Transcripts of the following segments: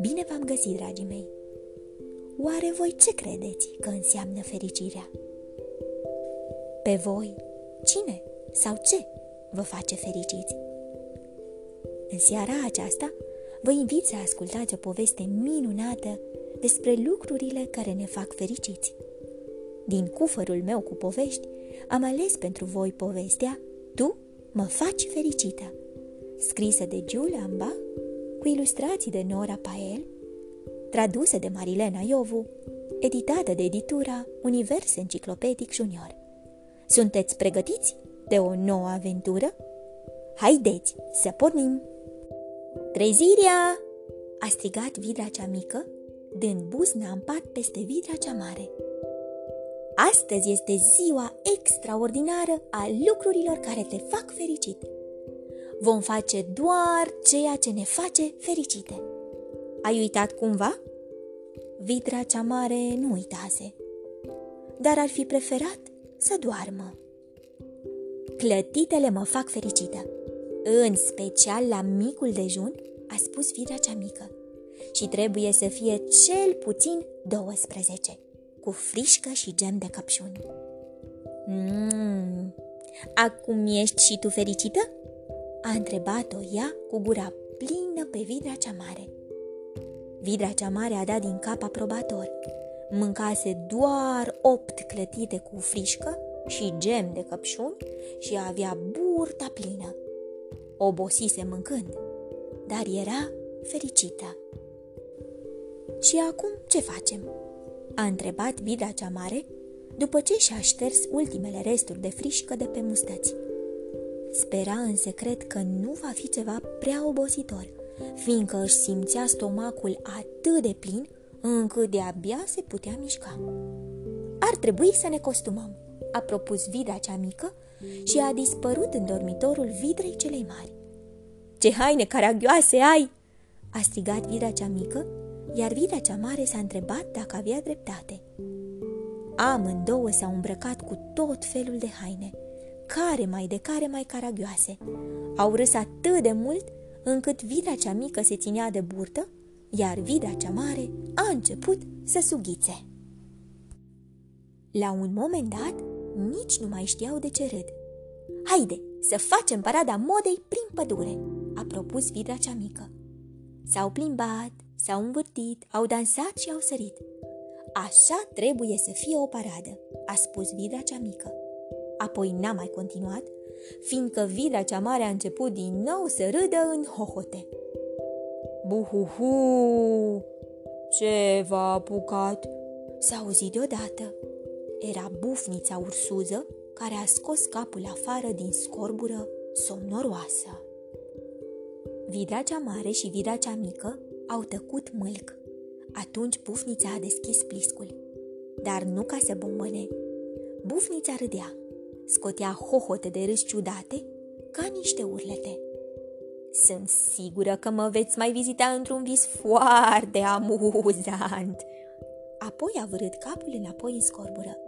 Bine v-am găsit, dragii mei! Oare voi ce credeți că înseamnă fericirea? Pe voi, cine sau ce vă face fericiți? În seara aceasta, vă invit să ascultați o poveste minunată despre lucrurile care ne fac fericiți. Din cufărul meu cu povești, am ales pentru voi povestea Tu mă faci fericită, scrisă de Giulia Amba, cu ilustrații de Nora Pael, tradusă de Marilena Iovu, editată de editura Univers Enciclopedic Junior. Sunteți pregătiți de o nouă aventură? Haideți să pornim! Trezirea! A strigat vidra cea mică, dând buzna în pat peste vidra cea mare. Astăzi este ziua extraordinară a lucrurilor care te fac fericit. Vom face doar ceea ce ne face fericite. Ai uitat cumva? Vidra cea mare nu uitase, dar ar fi preferat să doarmă. Clătitele mă fac fericită, în special la micul dejun, a spus vidra cea mică, și trebuie să fie cel puțin 12, cu frișcă și gem de căpșun. Acum ești și tu fericită? A întrebat-o ea cu gura plină pe vidra cea mare. Vidra cea mare a dat din cap aprobator. Mâncase doar 8 clătite cu frișcă și gem de căpșun și avea burta plină. Obosise mâncând, dar era fericită. Și acum ce facem? A întrebat vidra cea mare după ce și-a șters ultimele resturi de frișcă de pe mustăți. Spera în secret că nu va fi ceva prea obositor, fiindcă își simțea stomacul atât de plin încât de-abia se putea mișca. Ar trebui să ne costumăm, a propus vidra cea mică și a dispărut în dormitorul vidrei celei mari. Ce haine caragioase ai! A strigat vidra cea mică, iar vidra cea mare s-a întrebat dacă avea dreptate. Amândouă s-au îmbrăcat cu tot felul de haine, care mai caragioase. Au râs atât de mult încât vidra cea mică se ținea de burtă, iar vidra cea mare a început să sughițe. La un moment dat, nici nu mai știau de ce râd. Haide să facem parada modei prin pădure, a propus vidra cea mică. S-au plimbat, s-au învârtit, au dansat și au sărit. Așa trebuie să fie o paradă, a spus vidra cea mică. Apoi n-a mai continuat, fiindcă vidra cea mare a început din nou să râdă în hohote. Buhuhu! Ce v-a apucat? S-a auzit deodată. Era bufnița ursuză care a scos capul afară din scorbură somnoroasă. Vidra cea mare și vidra cea mică au tăcut mâlc. Atunci bufnița a deschis pliscul, dar nu ca să bombăne. Bufnița râdea. Scotea hohote de râs ciudate, ca niște urlete. Sunt sigură că mă veți mai vizita într-un vis foarte amuzant. Apoi a vârât capul înapoi în scorbură.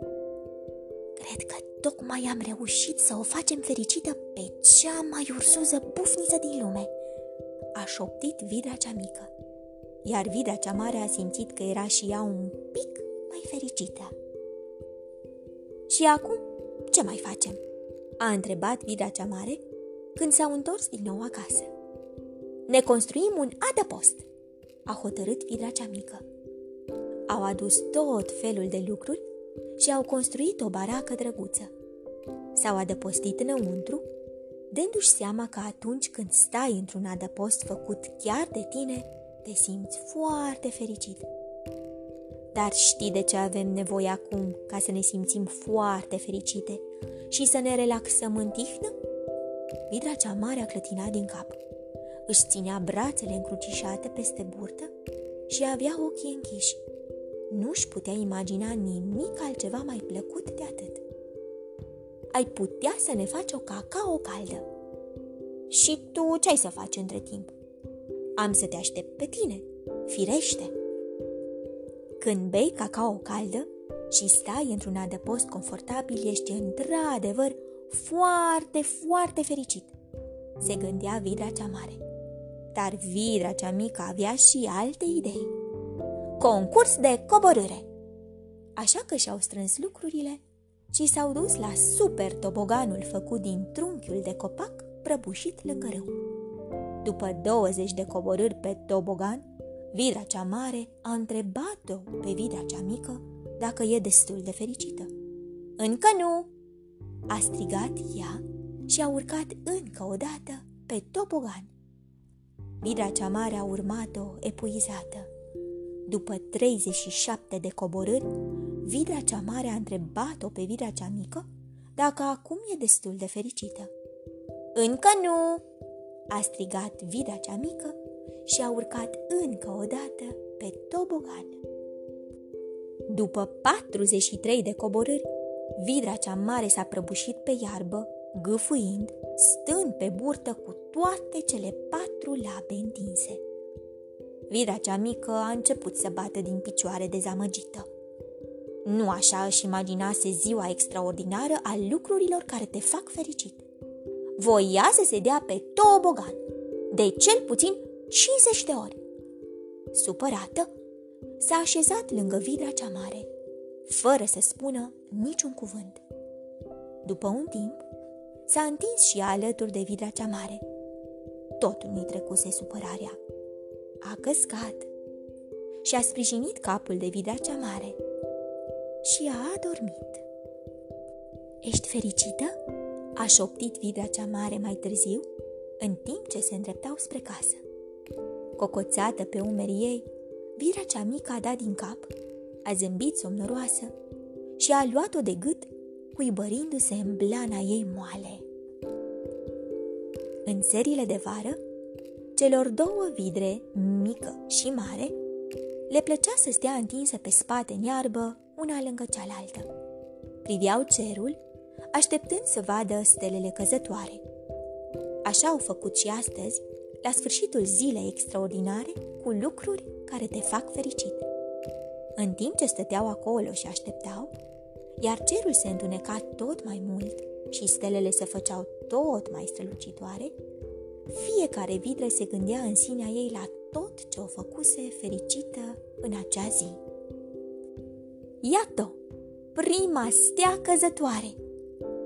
Cred că tocmai am reușit să o facem fericită pe cea mai ursuză bufniță din lume, a șoptit vidra cea mică. Iar vidra cea mare a simțit că era și ea un pic mai fericită. Și acum ce mai facem? A întrebat vidra cea mare când s-au întors din nou acasă. Ne construim un adăpost, a hotărât vidra cea mică. Au adus tot felul de lucruri și au construit o baracă drăguță. S-au adăpostit înăuntru, dându-și seama că atunci când stai într-un adăpost făcut chiar de tine, te simți foarte fericit. Dar știi de ce avem nevoie acum ca să ne simțim foarte fericite și să ne relaxăm în tihnă? Vidra cea mare a clătinat din cap. Își ținea brațele încrucișate peste burtă și avea ochii închiși. Nu-și putea imagina nimic altceva mai plăcut de atât. Ai putea să ne faci o cacao caldă. Și tu ce ai să faci între timp? Am să te aștept pe tine, firește. Când bei cacao caldă și stai într-un adăpost confortabil, ești într-adevăr foarte, foarte fericit. se gândea Vidra cea mare. Dar Vidra cea mică avea și alte idei. Concurs de coborâre! Așa că și-au strâns lucrurile și s-au dus la super toboganul făcut din trunchiul de copac prăbușit lângă râu. După 20 de coborâri pe tobogan, Vidra cea mare a întrebat-o pe Vidra cea mică dacă e destul de fericită. Încă nu! A strigat ea și a urcat încă o dată pe tobogan. Vidra cea mare a urmat-o epuizată. După 37 de coborâri, Vidra cea mare a întrebat-o pe Vidra cea mică dacă acum e destul de fericită. Încă nu! A strigat Vidra cea mică și a urcat încă o dată pe tobogan. După 43 de coborâri, Vidra cea mare s-a prăbușit pe iarbă, gâfâind, stând pe burtă cu toate cele 4 labe întinse. Vidra cea mică a început să bată din picioare dezamăgită. Nu așa își imaginase ziua extraordinară a lucrurilor care te fac fericit. Voia să se dea pe tobogan, de cel puțin 50 de ori. Supărată, s-a așezat lângă Vidra cea mare, fără să spună niciun cuvânt. După un timp, s-a întins și ea alături de Vidra cea mare. Tot nu-i trecuse supărarea. A căscat și a sprijinit capul de Vidra cea mare și a adormit. Ești fericită? A șoptit Vidra cea mare mai târziu, în timp ce se îndreptau spre casă. Cocoțată pe umerii ei, Vidra cea mică a dat din cap, a zâmbit somnoroasă și a luat-o de gât, cuibărindu-se în blana ei moale. În serile de vară, celor două vidre, mică și mare, le plăcea să stea întinse pe spate în iarbă, una lângă cealaltă. Priveau cerul, așteptând să vadă stelele căzătoare. Așa au făcut și astăzi, la sfârșitul zilei extraordinare, cu lucruri care te fac fericit. În timp ce stăteau acolo și așteptau, iar cerul se întuneca tot mai mult și stelele se făceau tot mai strălucitoare, fiecare vidră se gândea în sinea ei la tot ce o făcuse fericită în acea zi. Iată, prima stea căzătoare!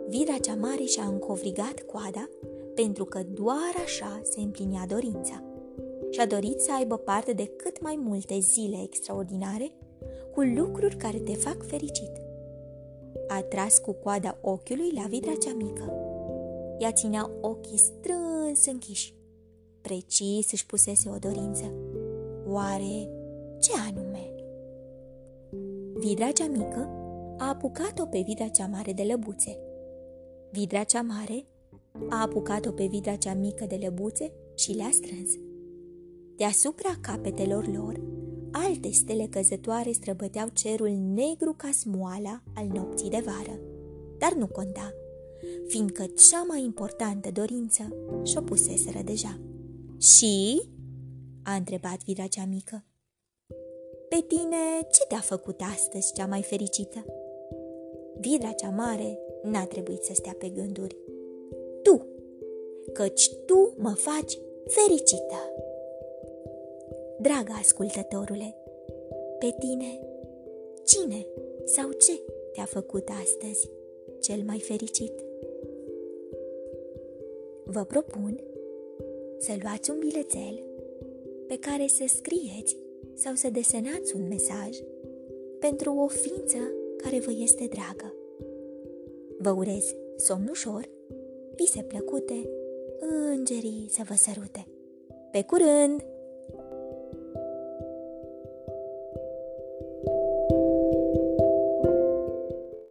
Vidra cea mare și-a încovrigat coada, pentru că doar așa se împlinea dorința. Și-a dorit să aibă parte de cât mai multe zile extraordinare cu lucruri care te fac fericit. A tras cu coada ochiului la Vidra cea mică. Ea ținea ochii strâns închiși. Precis își pusese o dorință. Oare ce anume? Vidra cea mică a apucat-o pe Vidra cea mare de lăbuțe. Vidra cea mare a apucat-o pe Vidra cea mică de lăbuțe și le-a strâns. Deasupra capetelor lor, alte stele căzătoare străbăteau cerul negru ca smoala al nopții de vară. Dar nu conta, fiindcă cea mai importantă dorință și-o puseseră deja. Și? A întrebat Vidra cea mică. Pe tine ce te-a făcut astăzi cea mai fericită? Vidra cea mare n-a trebuit să stea pe gânduri. Tu, căci tu mă faci fericită. Dragă ascultătorule, pe tine, cine sau ce te-a făcut astăzi cel mai fericit? Vă propun să luați un bilețel pe care să scrieți sau să desenați un mesaj pentru o ființă care vă este dragă. Vă urez somn ușor, vise plăcute, îngerii să vă sărute. Pe curând!